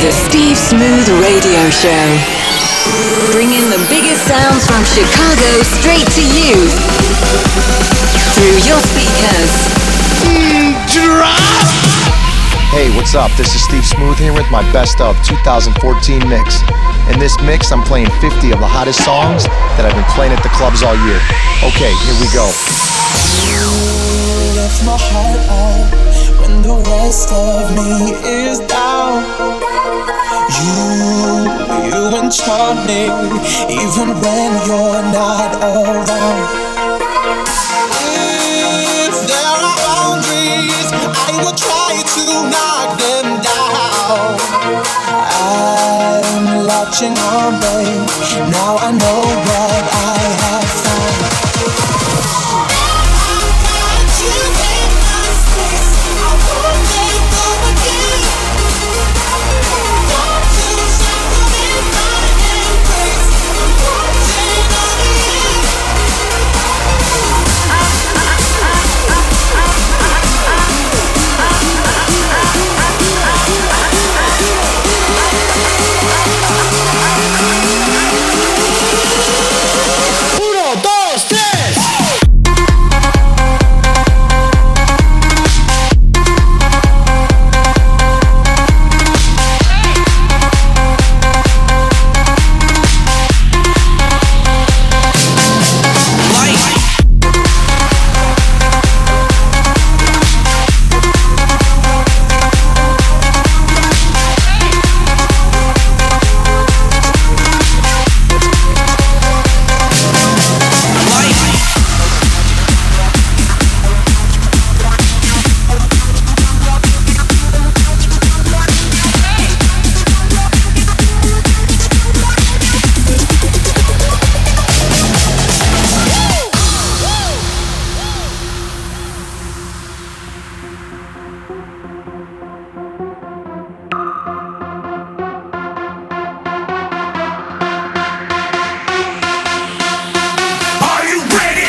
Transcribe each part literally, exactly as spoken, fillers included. to the Steve Smooth Radio Show, bringing the biggest sounds from Chicago straight to you through your speakers. Mm, drop. Hey, what's up? This is Steve Smooth here with my Best of twenty fourteen mix. In this mix, I'm playing fifty of the hottest songs that I've been playing at the clubs all year. Okay, here we go. Left my heart out when the rest of me is down. You, you enchant me even when you're not around. If there are boundaries, I will try to knock them down. I'm latching on, babe. Now I know what I have found. I'm ready.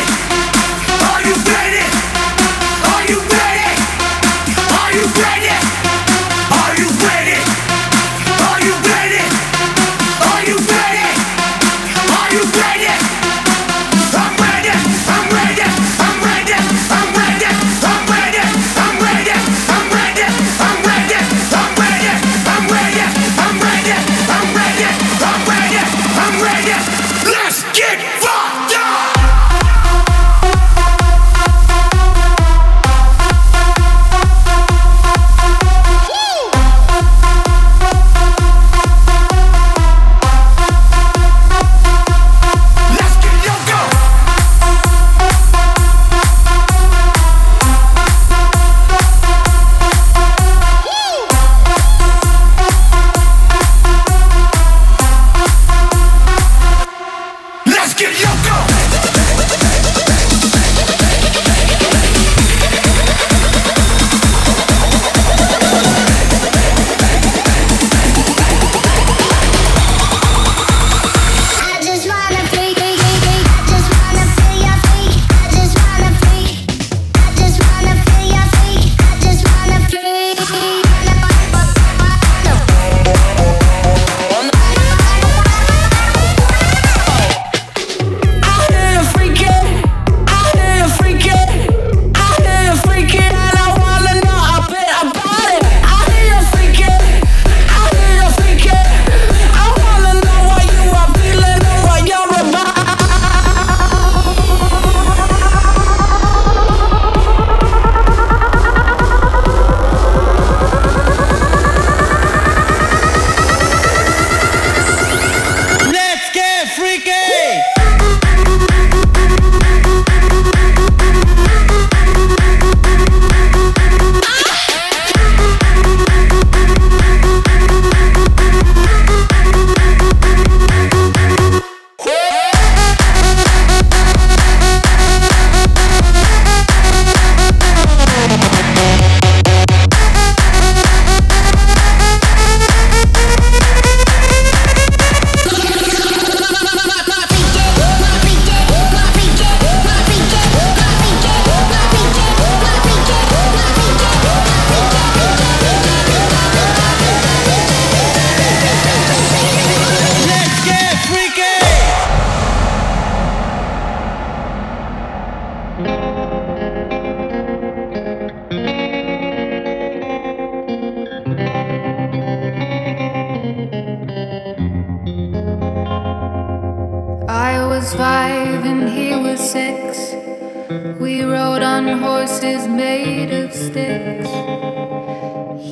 on horses made of sticks.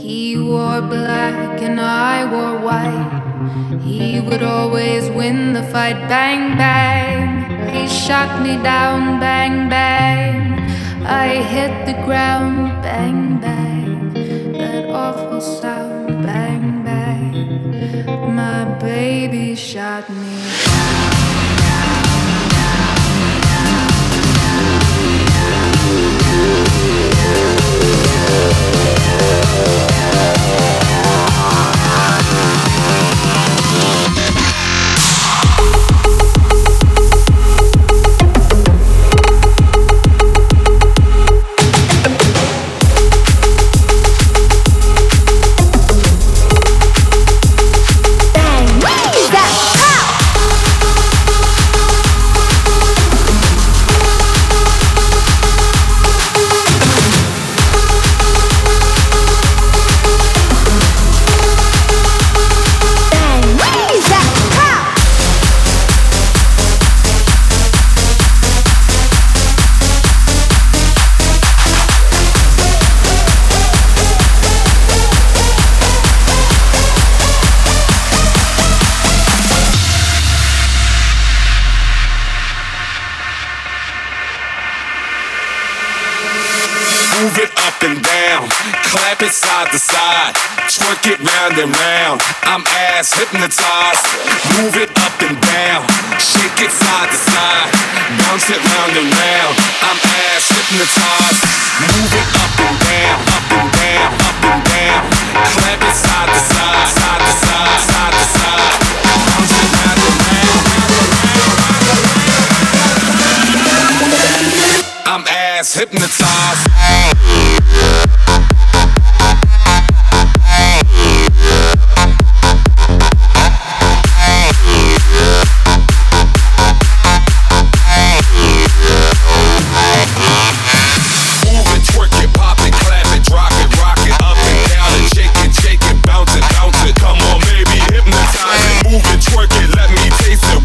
He wore black and I wore white. He would always win the fight. Bang, bang, he shot me down. Bang, bang, I hit the ground. Bang, bang, that awful sound. Bang, bang, my baby shot me down. Move it up and down, clap it side to side, twerk it round and round, I'm ass hypnotized. Move it up and down, shake it side to side, bounce it round and round, I'm ass hypnotized. Move it up and down, up and down, up and down, clap it side to side, side to side, side to side, bounce it round and round, round and round, round and round. I'm ass hypnotized.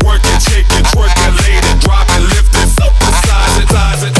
Work it, shake it, twerk it, lay it, drop it, lift it, up the size it, size it.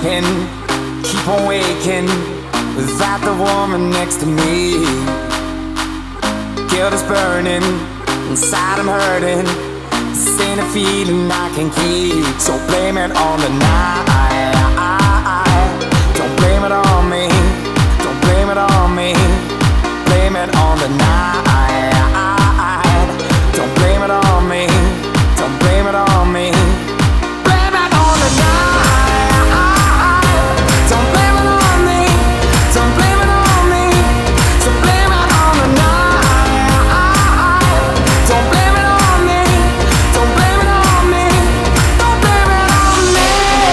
sleeping, keep on waking without the woman next to me. Guilt is burning, inside I'm hurting. This ain't a feeling I can keep. So blame it on the night. Don't blame it on me. Don't blame it on me. Blame it on the night. Don't blame it on me. Don't blame it on me. Blame it on the night. Don't blame it on me. Don't blame it on me. So blame it on the night. Don't blame it on me. Don't blame it on me. Don't blame it on me.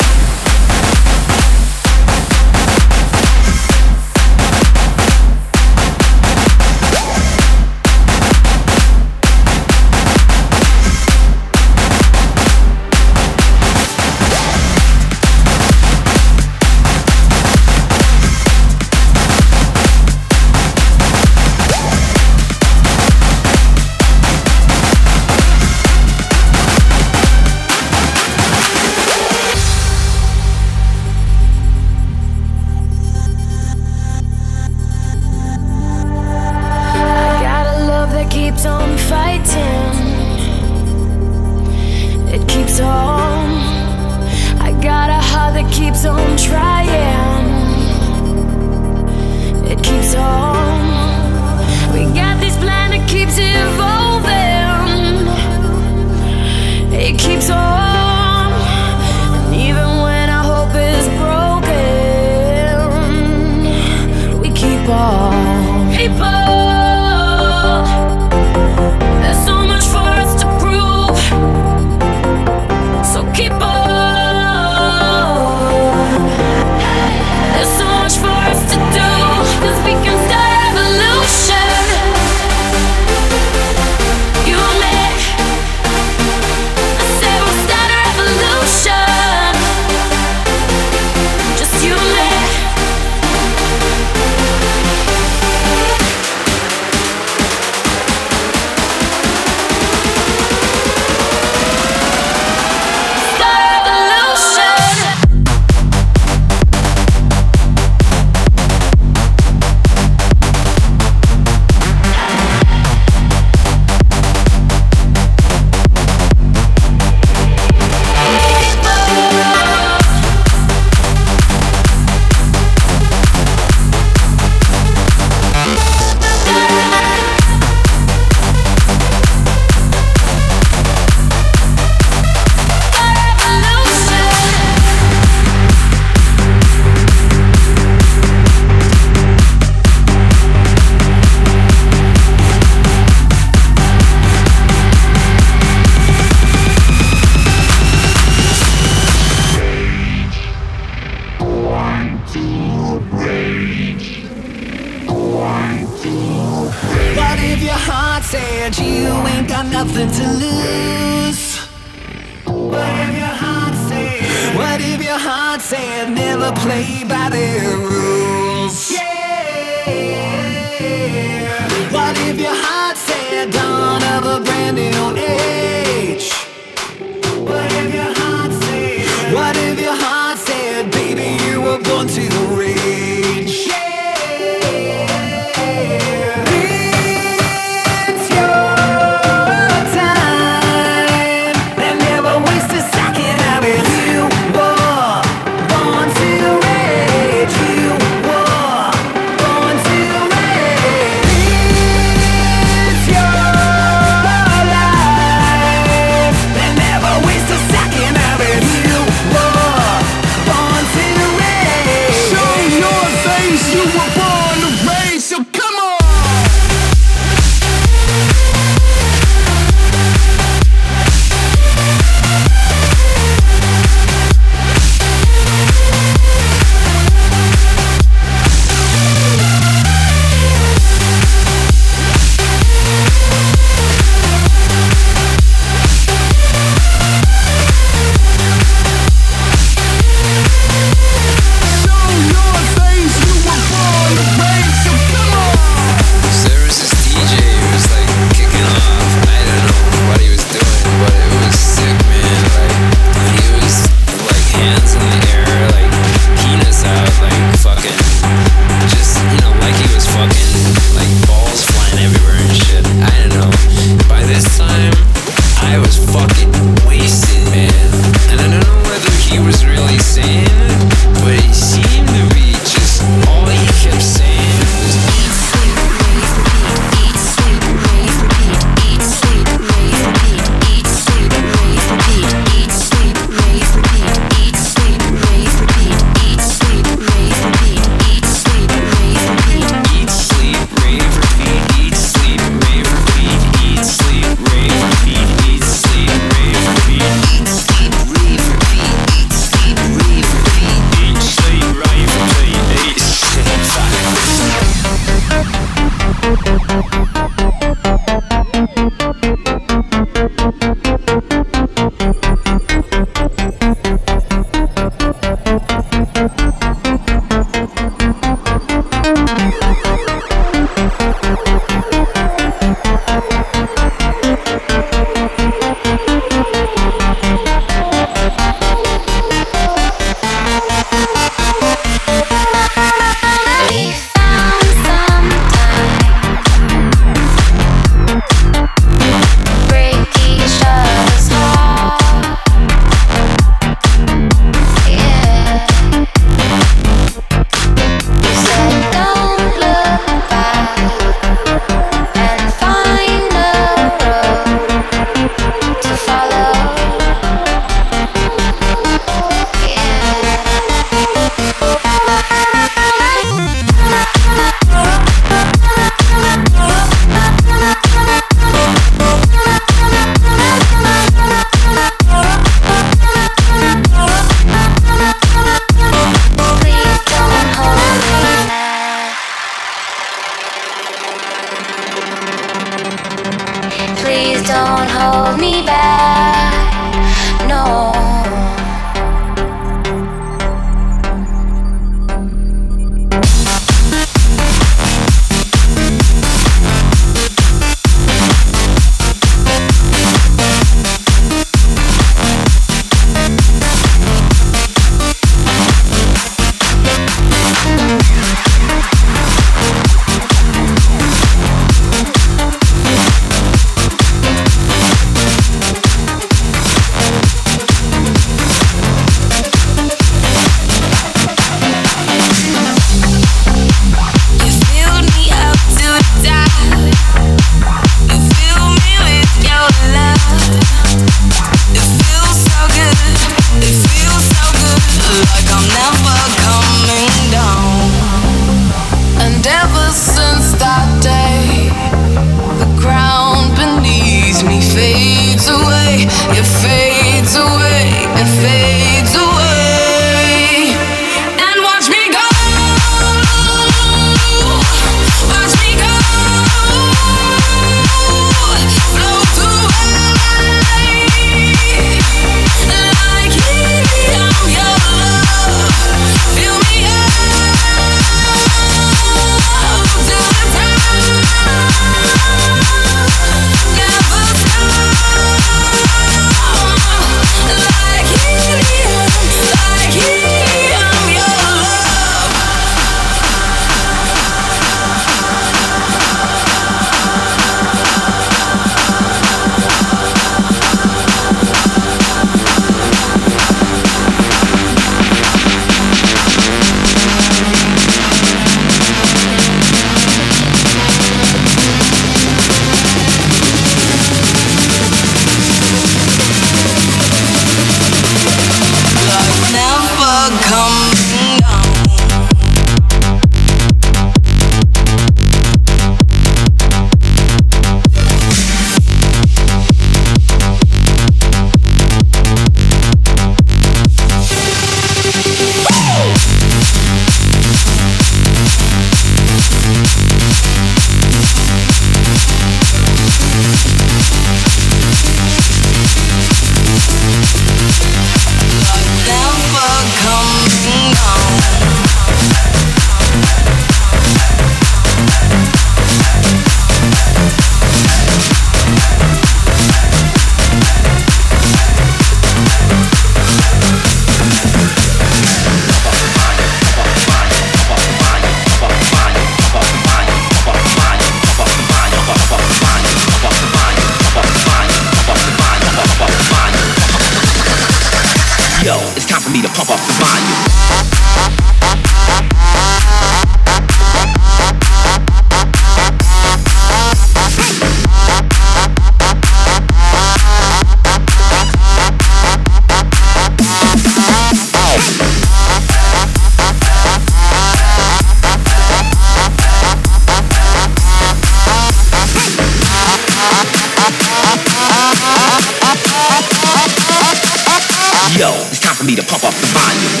for me to pump up the volume.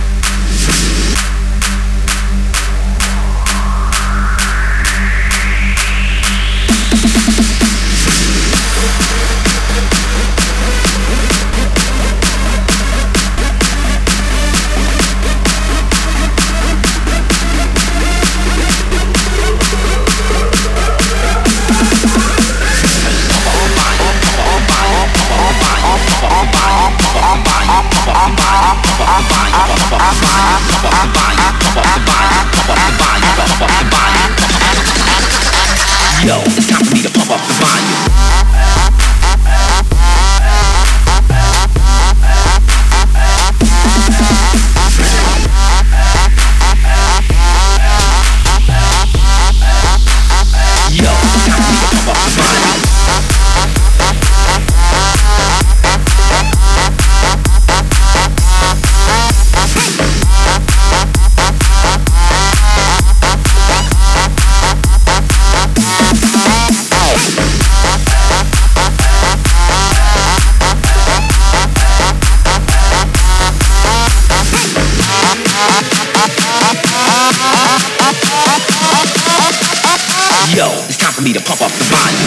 Yo, it's time for me to pump up the volume. Yo, it's time for me to pump up the volume.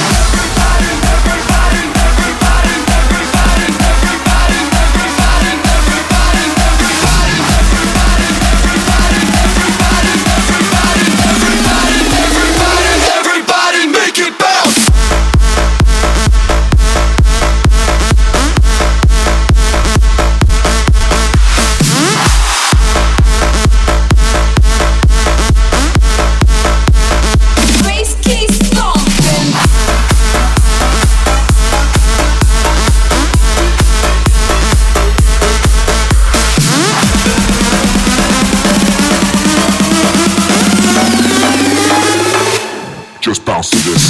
Just bounce to this.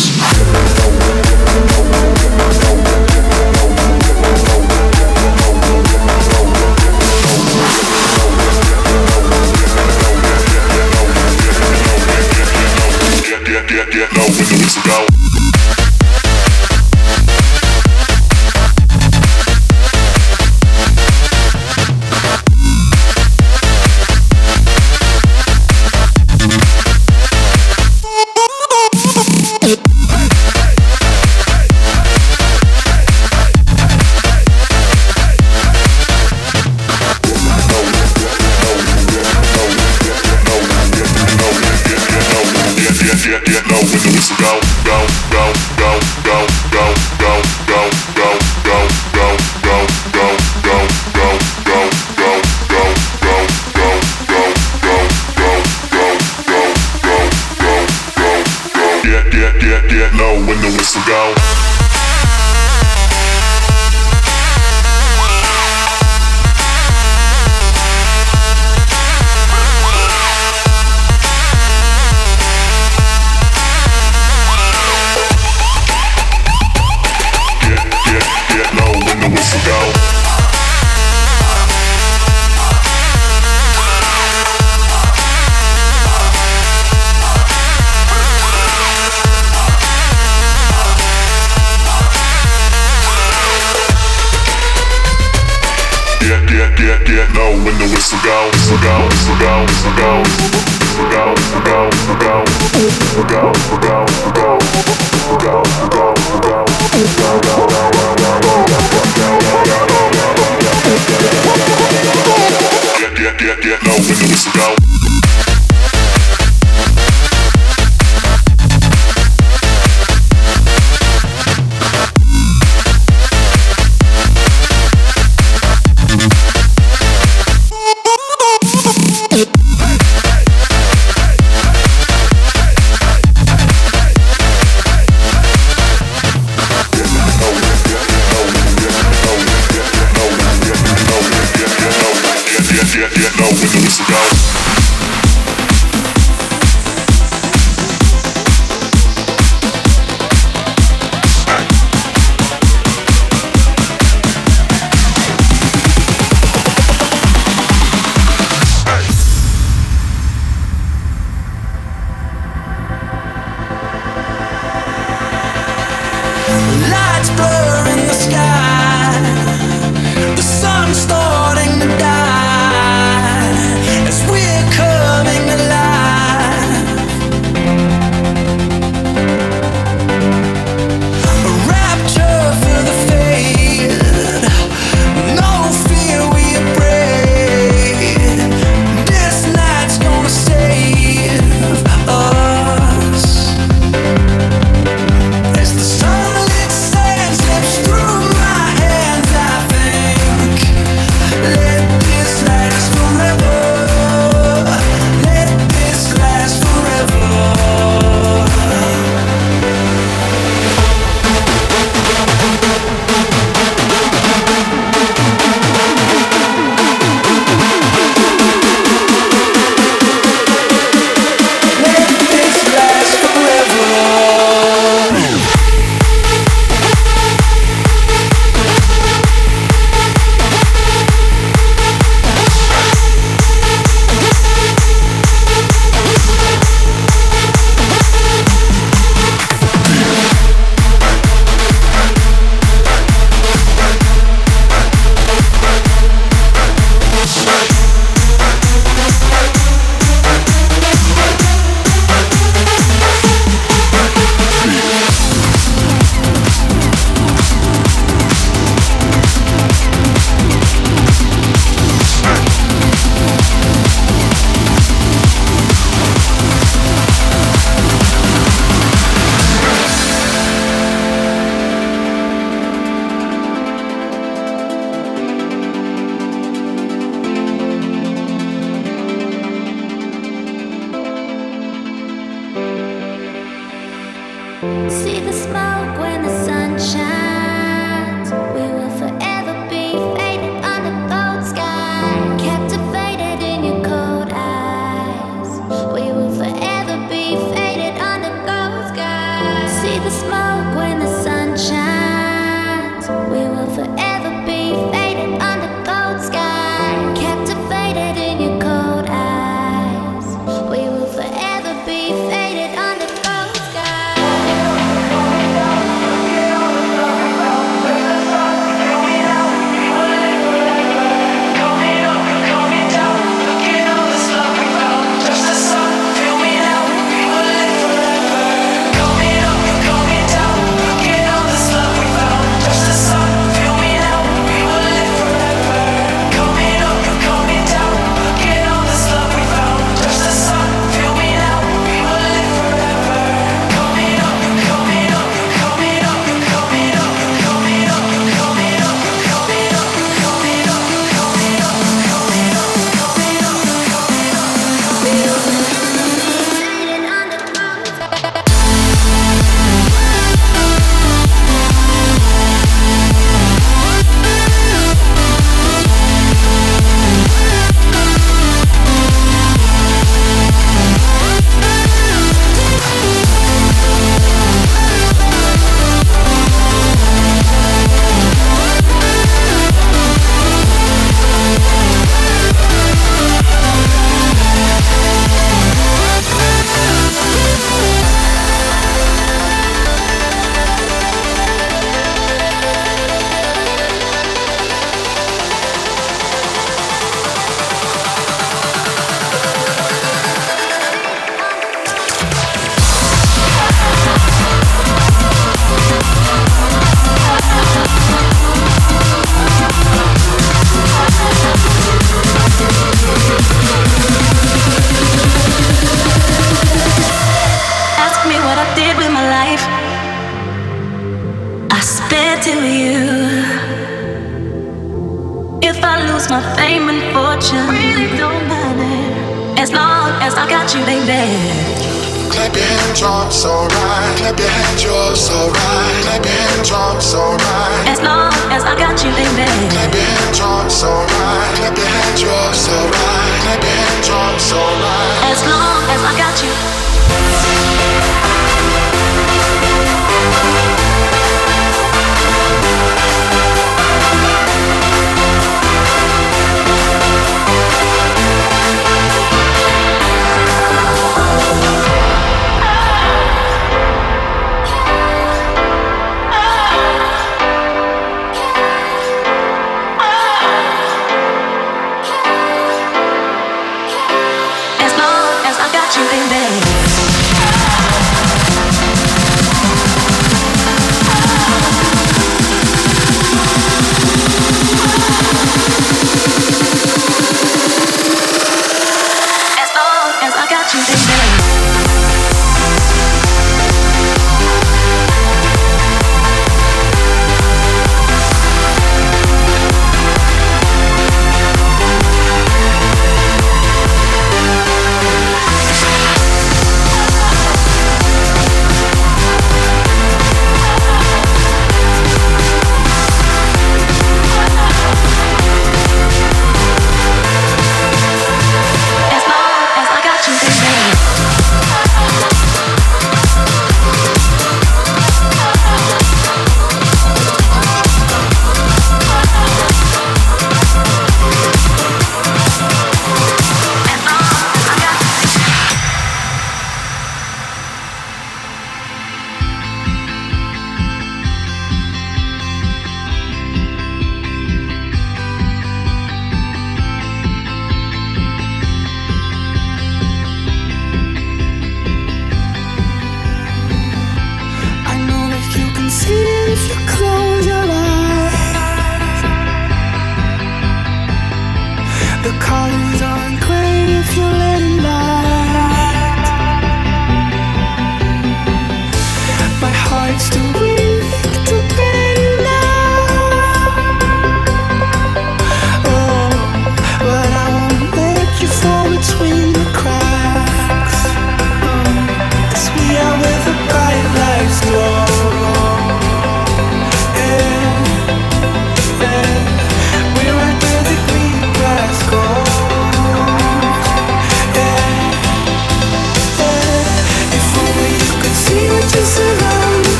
It's my fame and fortune. Really don't matter. As long as I got you, they bad. Clap your hands, y'all, it's alright. Clap your hands, y'all, it's alright. Clap your hands, y'all, it's alright. As long as I got you, they bad. Clap your hands, y'all, it's alright. Clap your hands, y'all, it's alright. Clap your hands, y'all, it's alright. As long as I got you.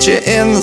You in the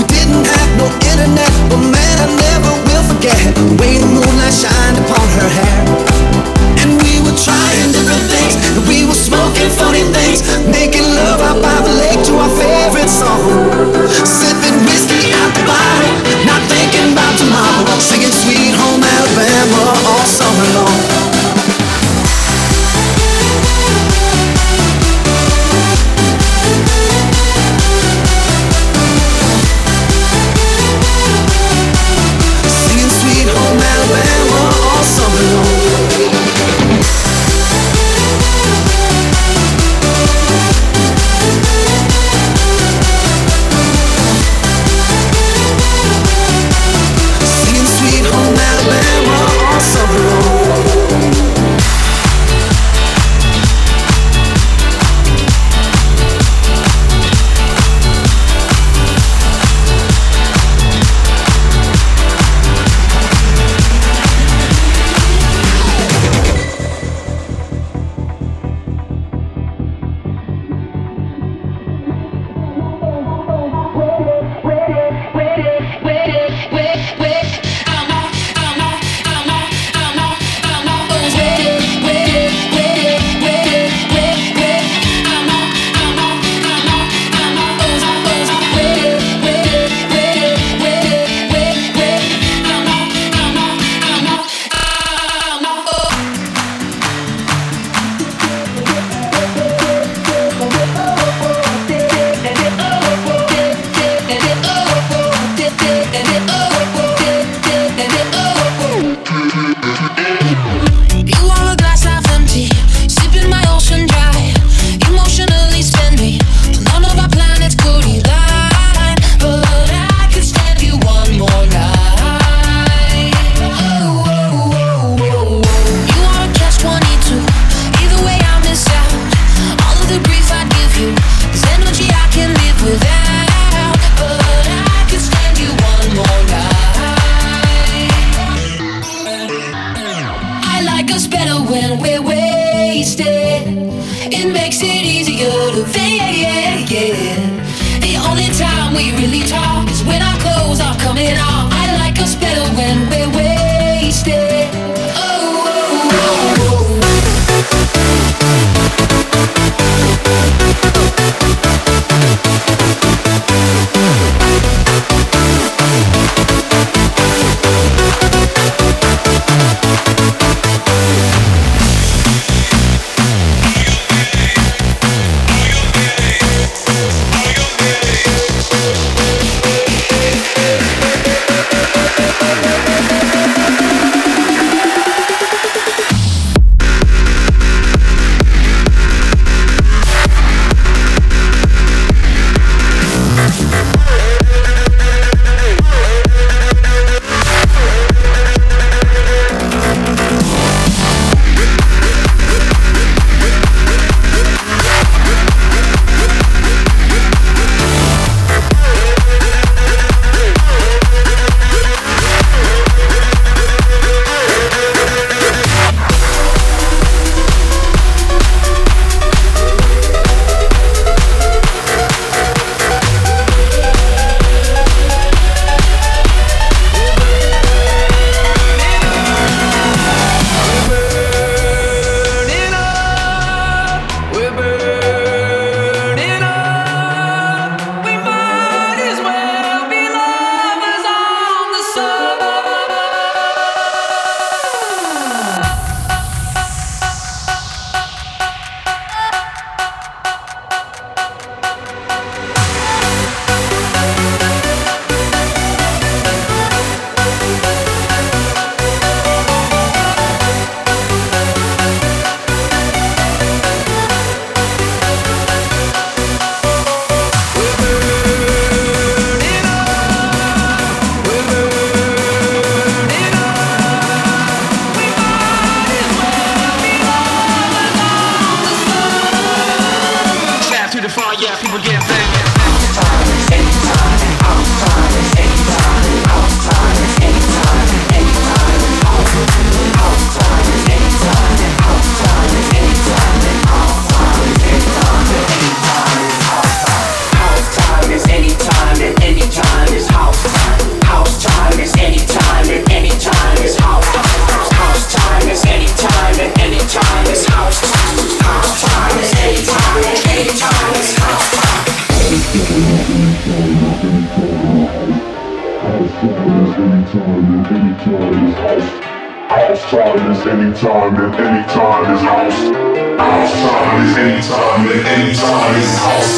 We didn't have no internet, but man, I never will forget the way the moonlight shined upon her hair. And we were trying different things, and we were smoking funny things, making love out by the lake to our favorite song, sipping whiskey out the bottle, not thinking about tomorrow, singing Sweet Home Alabama all summer long. Singing Sweet Home Alabama all summer long. Yeah. anytime and anytime is house. House time is anytime and anytime is house.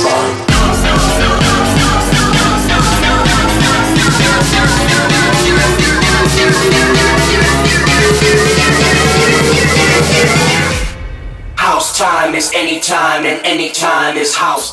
House time is anytime and anytime is house time. House time is anytime and anytime is house.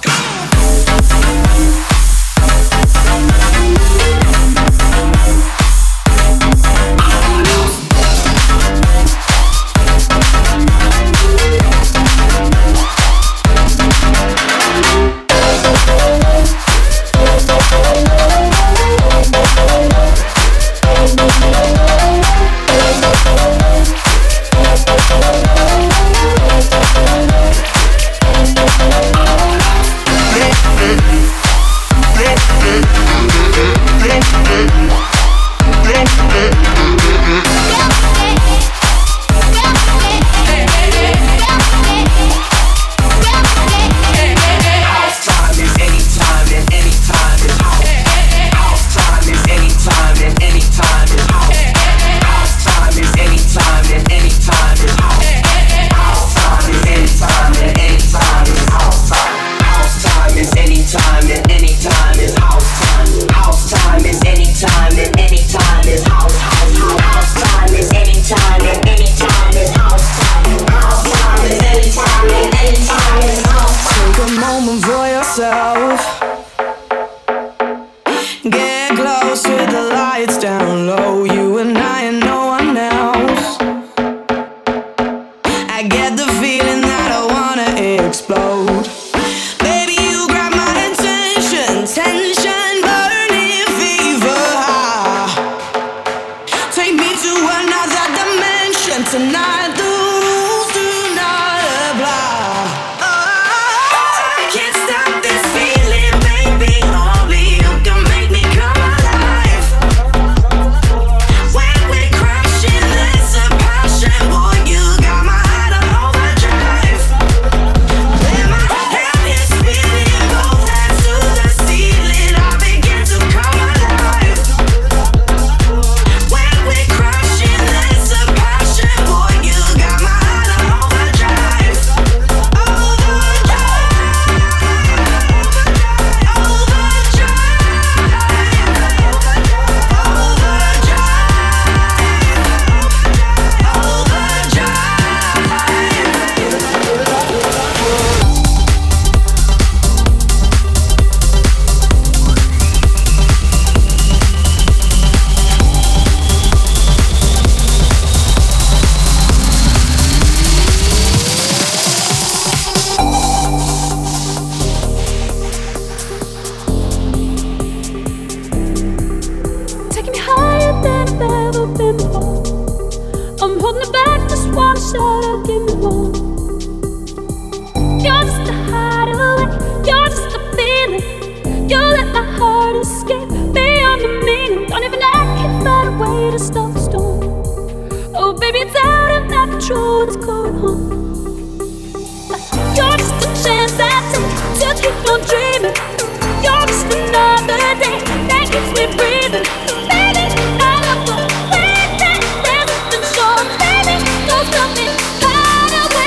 Away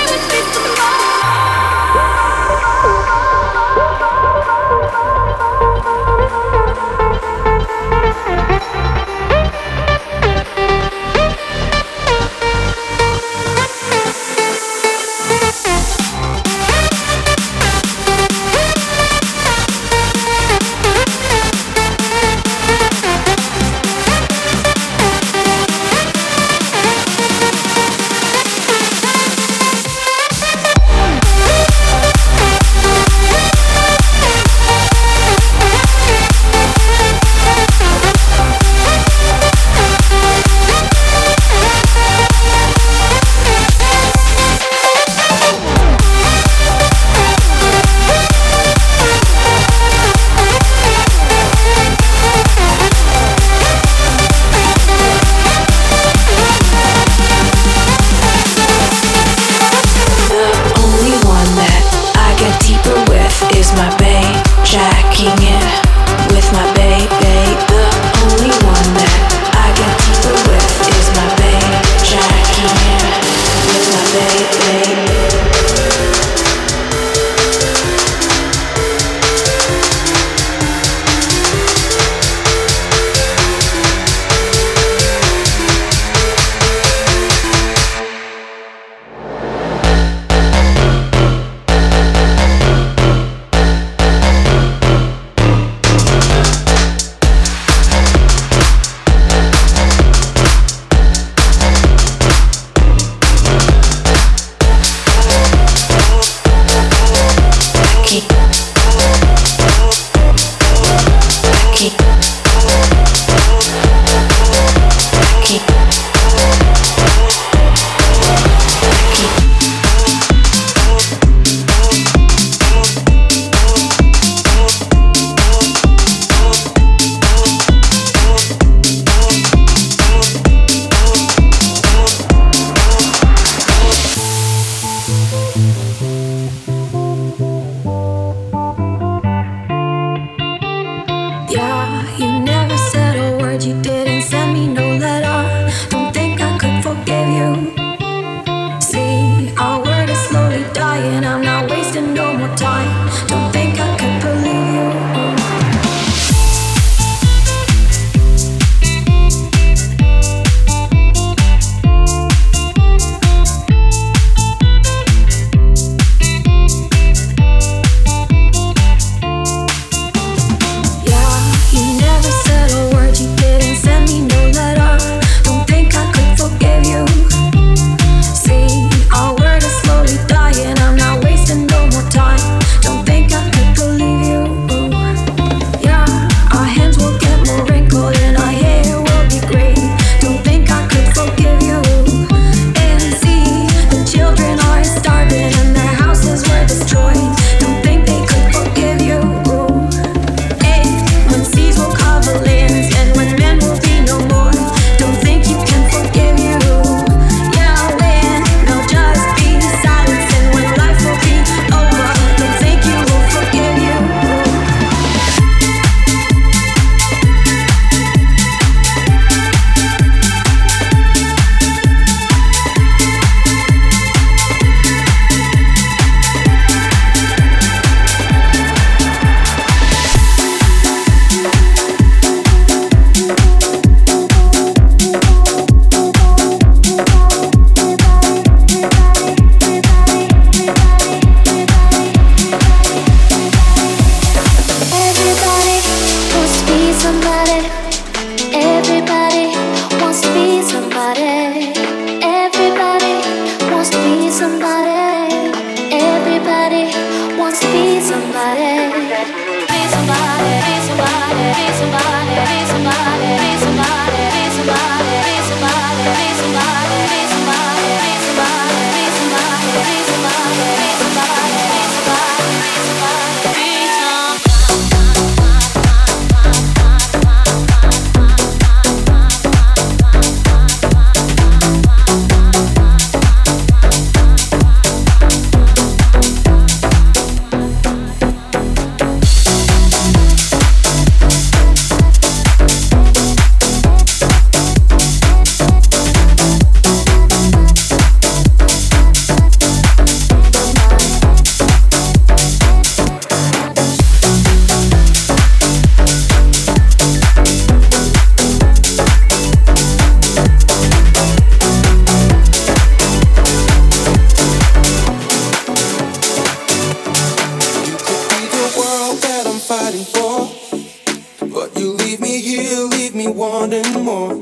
you wanting more?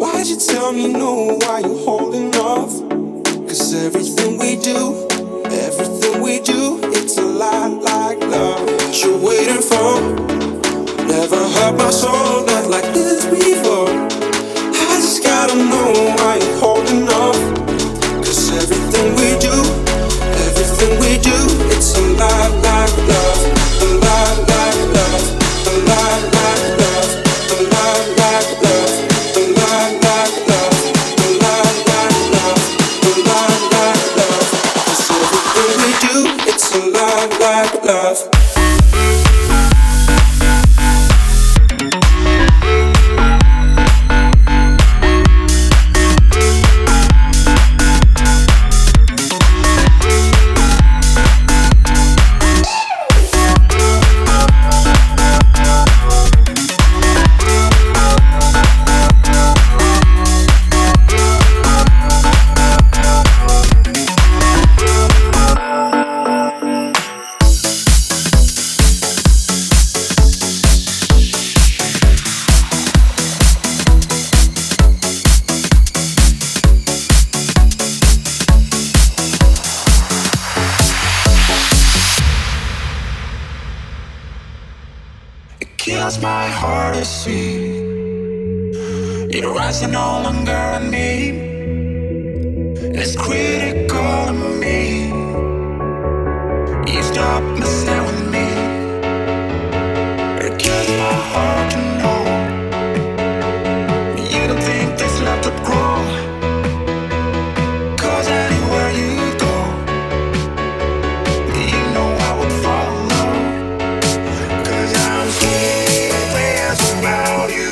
Why'd you tell me no while you're holding off? Cause everything we do, everything we do, it's a lot like love. What you waiting for? Never hurt my soul, not like this before. I just gotta know why you're holding off. Cause everything we do, everything we do, it's a lot like love. A lot like love, a lot like love, a lot like love, a lot like love, a lot like love, a lot like love. Cause everything we do, it's a lot like love. It's my heart to see you're rising no longer on me. It's critical to me. You stop messing with me. It gets my heart to know you don't think there's left to grow. Cause anywhere you go, you know I would follow. Cause I'm scared about you,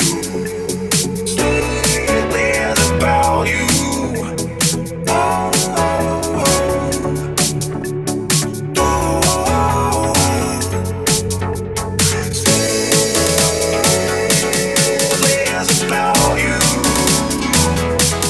sleepless about you. Oh, oh, oh, oh. Sleepless about you. Oh, oh, oh.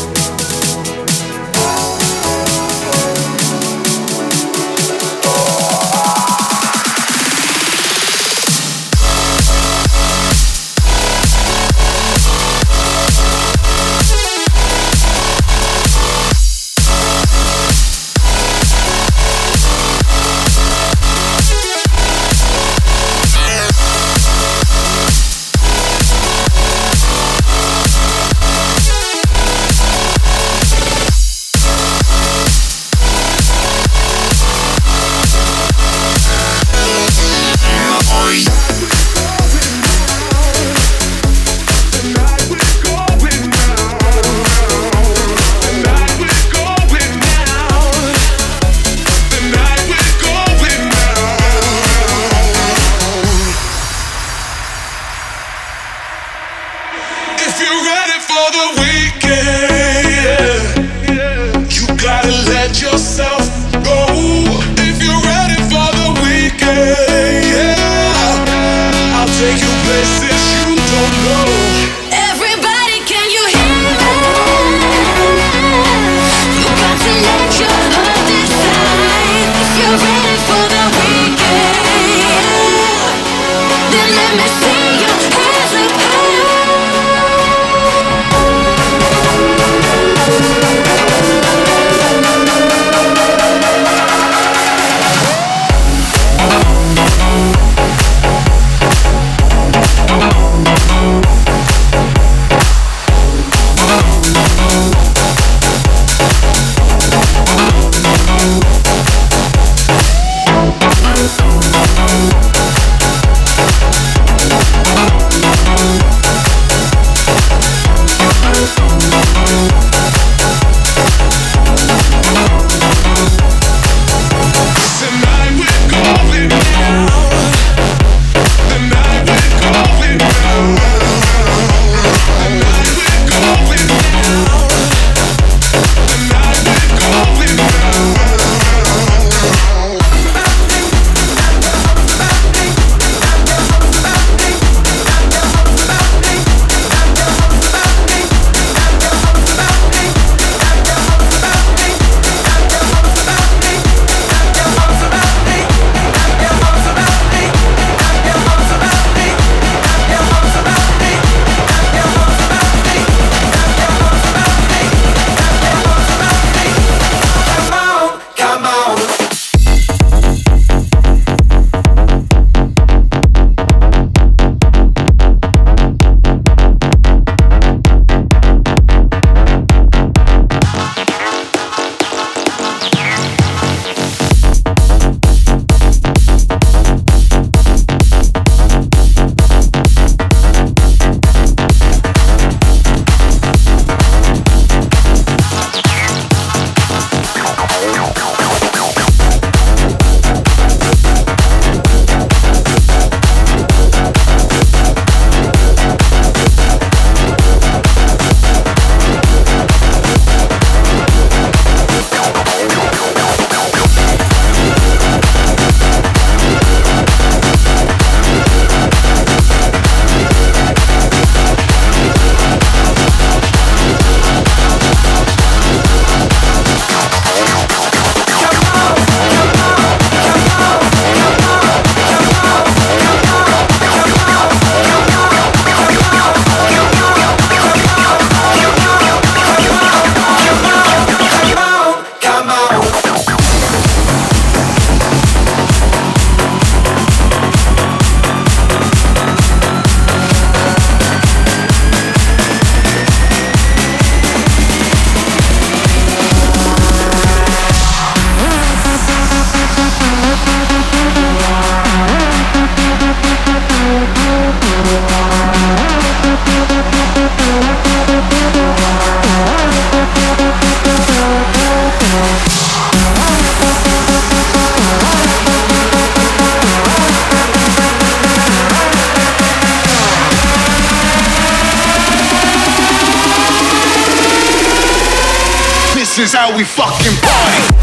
This is how we fucking party.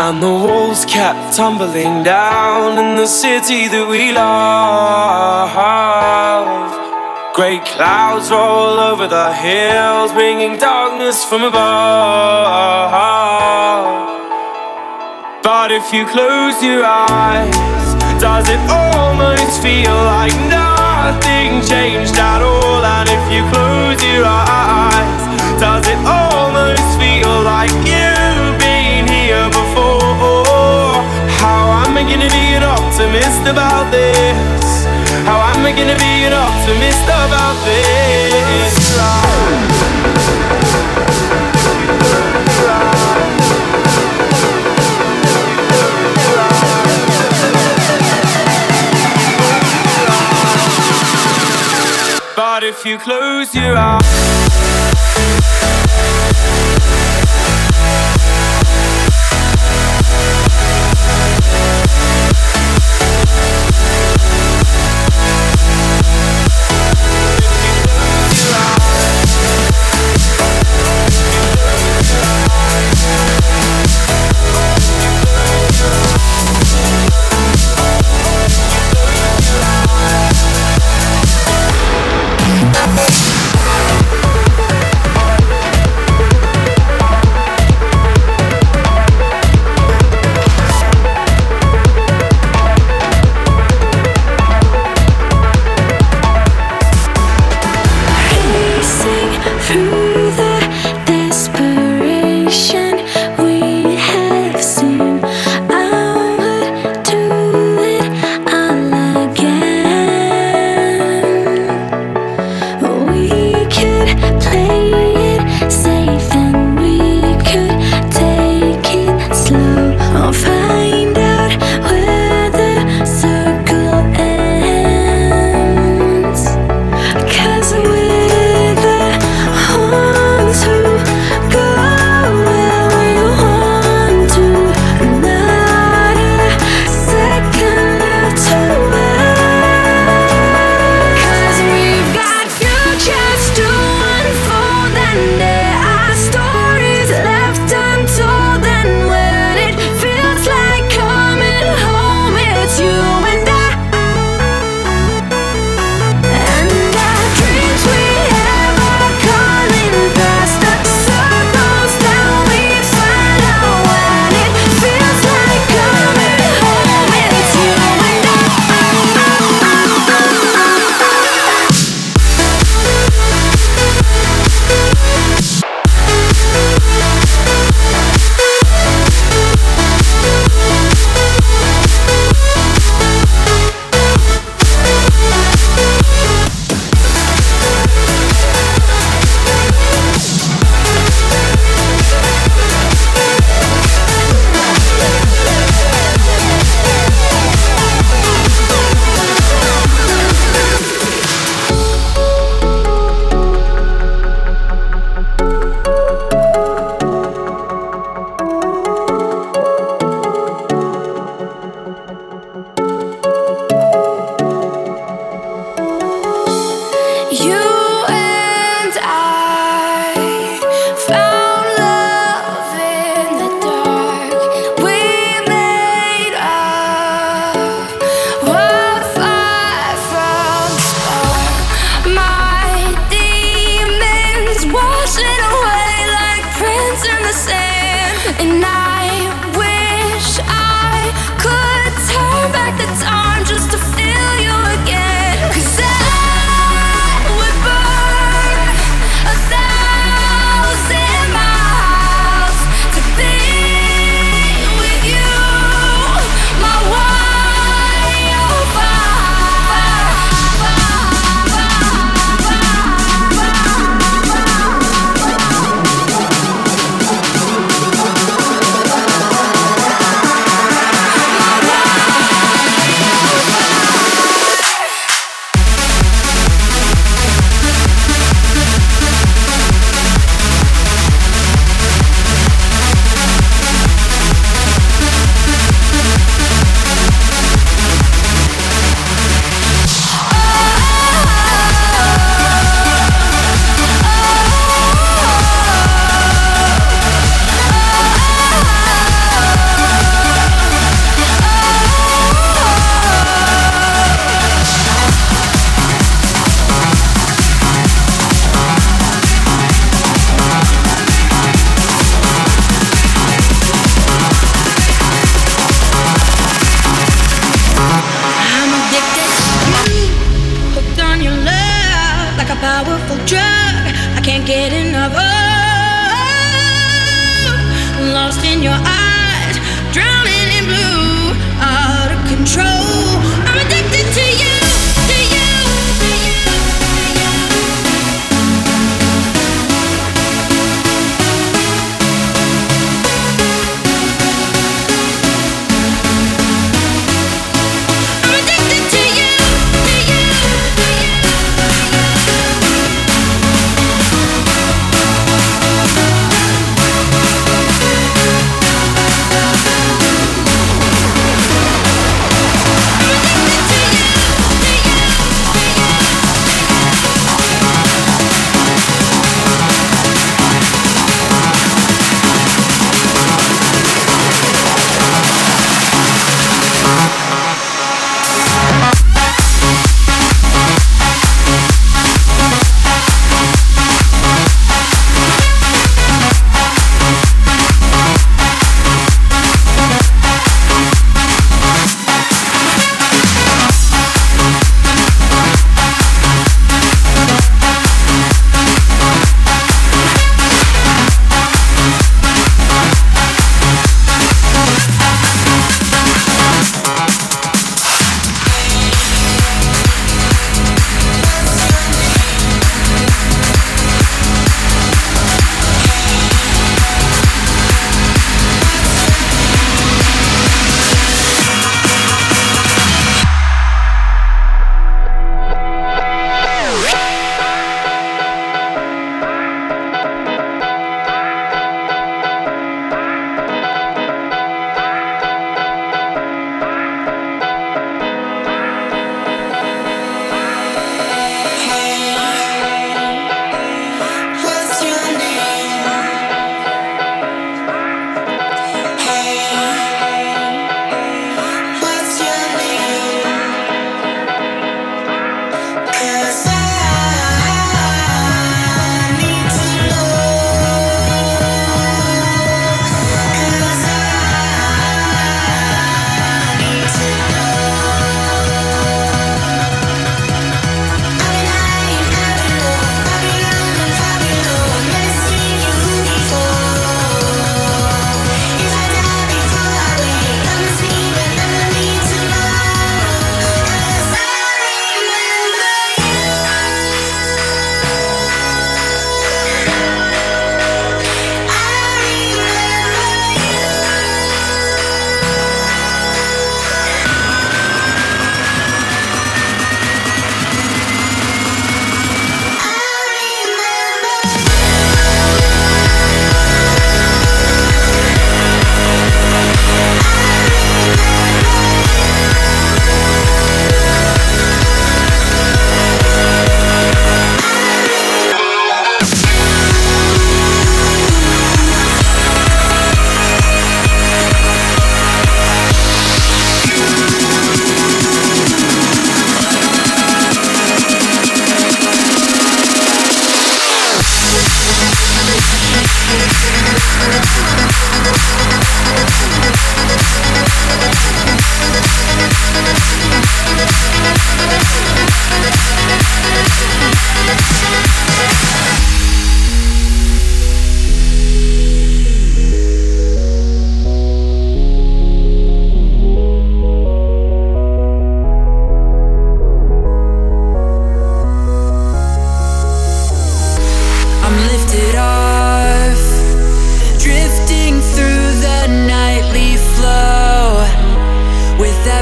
And the walls kept tumbling down in the city that we love. Great clouds roll over the hills, bringing darkness from above. But if you close your eyes, does it almost feel like nothing changed at all? And if you close your eyes, does it almost feel like you've been here before? How am I gonna be an optimist about this? How am I gonna be an optimist about this? But if you close your eyes, little way. missing, and I wish I could turn back the time just to feel you again. 'Cause I would burn a thousand miles to be with you, my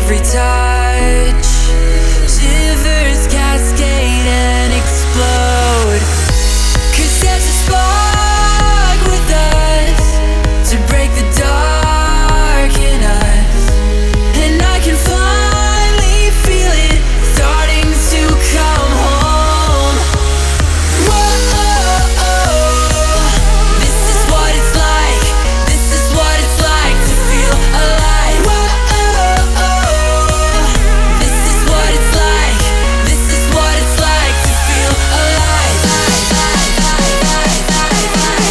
every touch. Shivers cascade and explode, 'cause there's a spark with us to break the dark in us. And I can finally feel it starting to come home. Whoa, this is what it's like. This is what it's like to feel alive. Whoa, this is what it's like. This is what it's like to feel alive. This is what it's like to feel alive.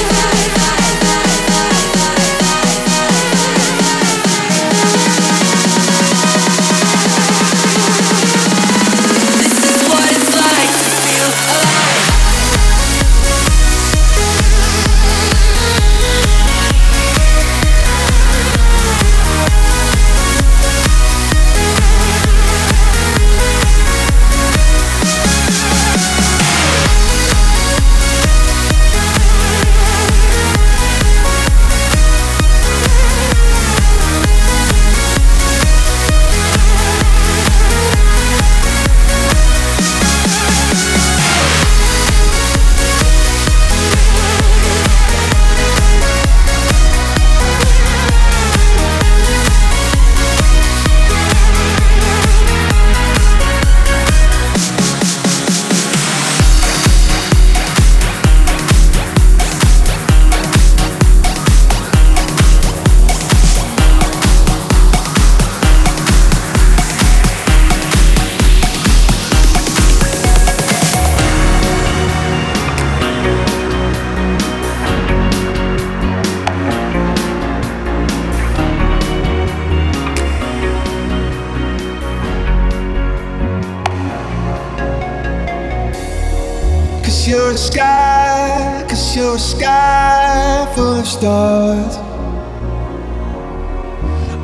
Cause you're a sky, cause you're a sky full of stars.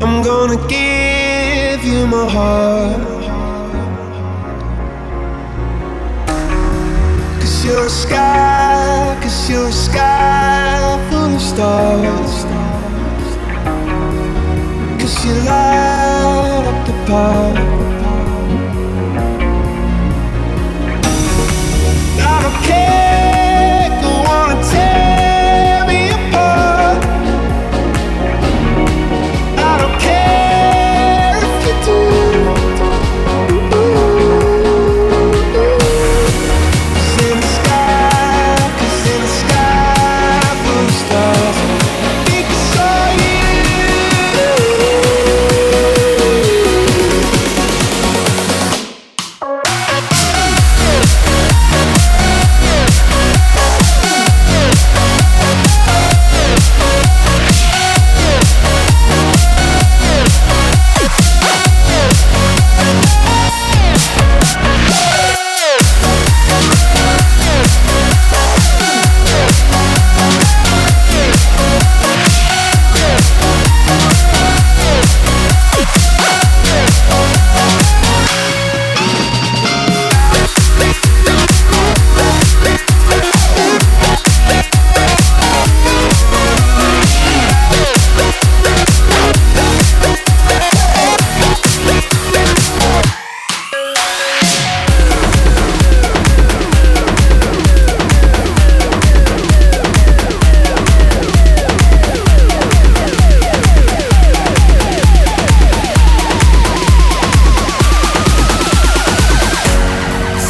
I'm gonna give you my heart. Cause you're a sky, cause you're a sky full of stars. Cause you light up the path. I don't care, don't wanna tear me apart. I don't care if you do. Cause in the sky, cause in the sky full of stars, I think I saw you.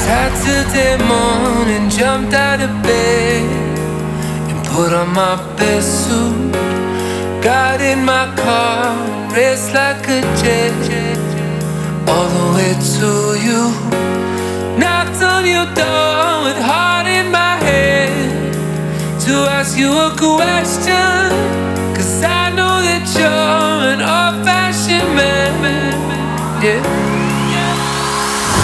Saturday morning, jumped out of bed and put on my best suit. Got in my car, raced like a jet, all the way to you. Knocked on your door with heart in my head to ask you a question, 'cause I know that you're an old-fashioned man, yeah.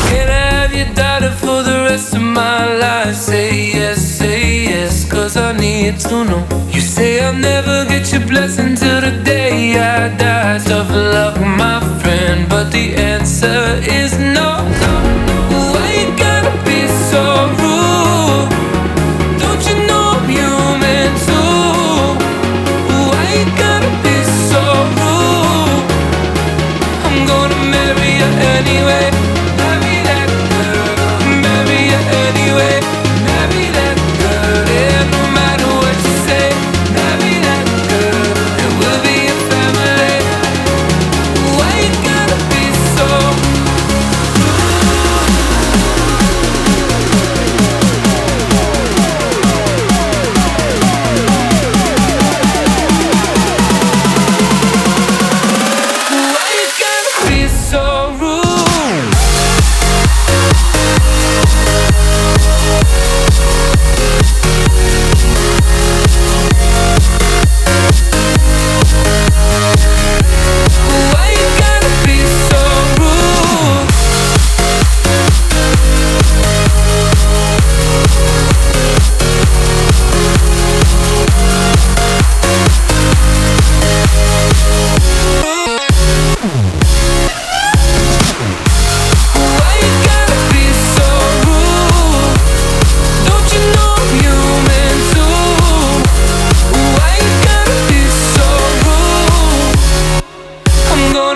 Can I have your daughter for the rest of my life? Say yes, say yes, 'cause I need to know. You say I'll never get your blessing till the day I die. Tough luck, my friend, but the answer is no, no, no. Why you gotta be so rude? Don't you know I'm human too? Why you gotta be so rude? I'm gonna marry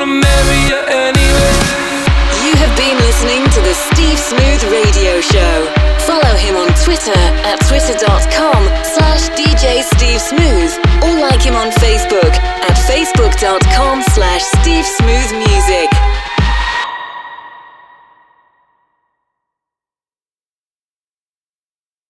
gonna marry you anyway. You have been listening to the Steve Smooth Radio Show. Follow him on Twitter at twitter.com slash DJ Steve Smooth or like him on Facebook at facebook.com slash Steve Smooth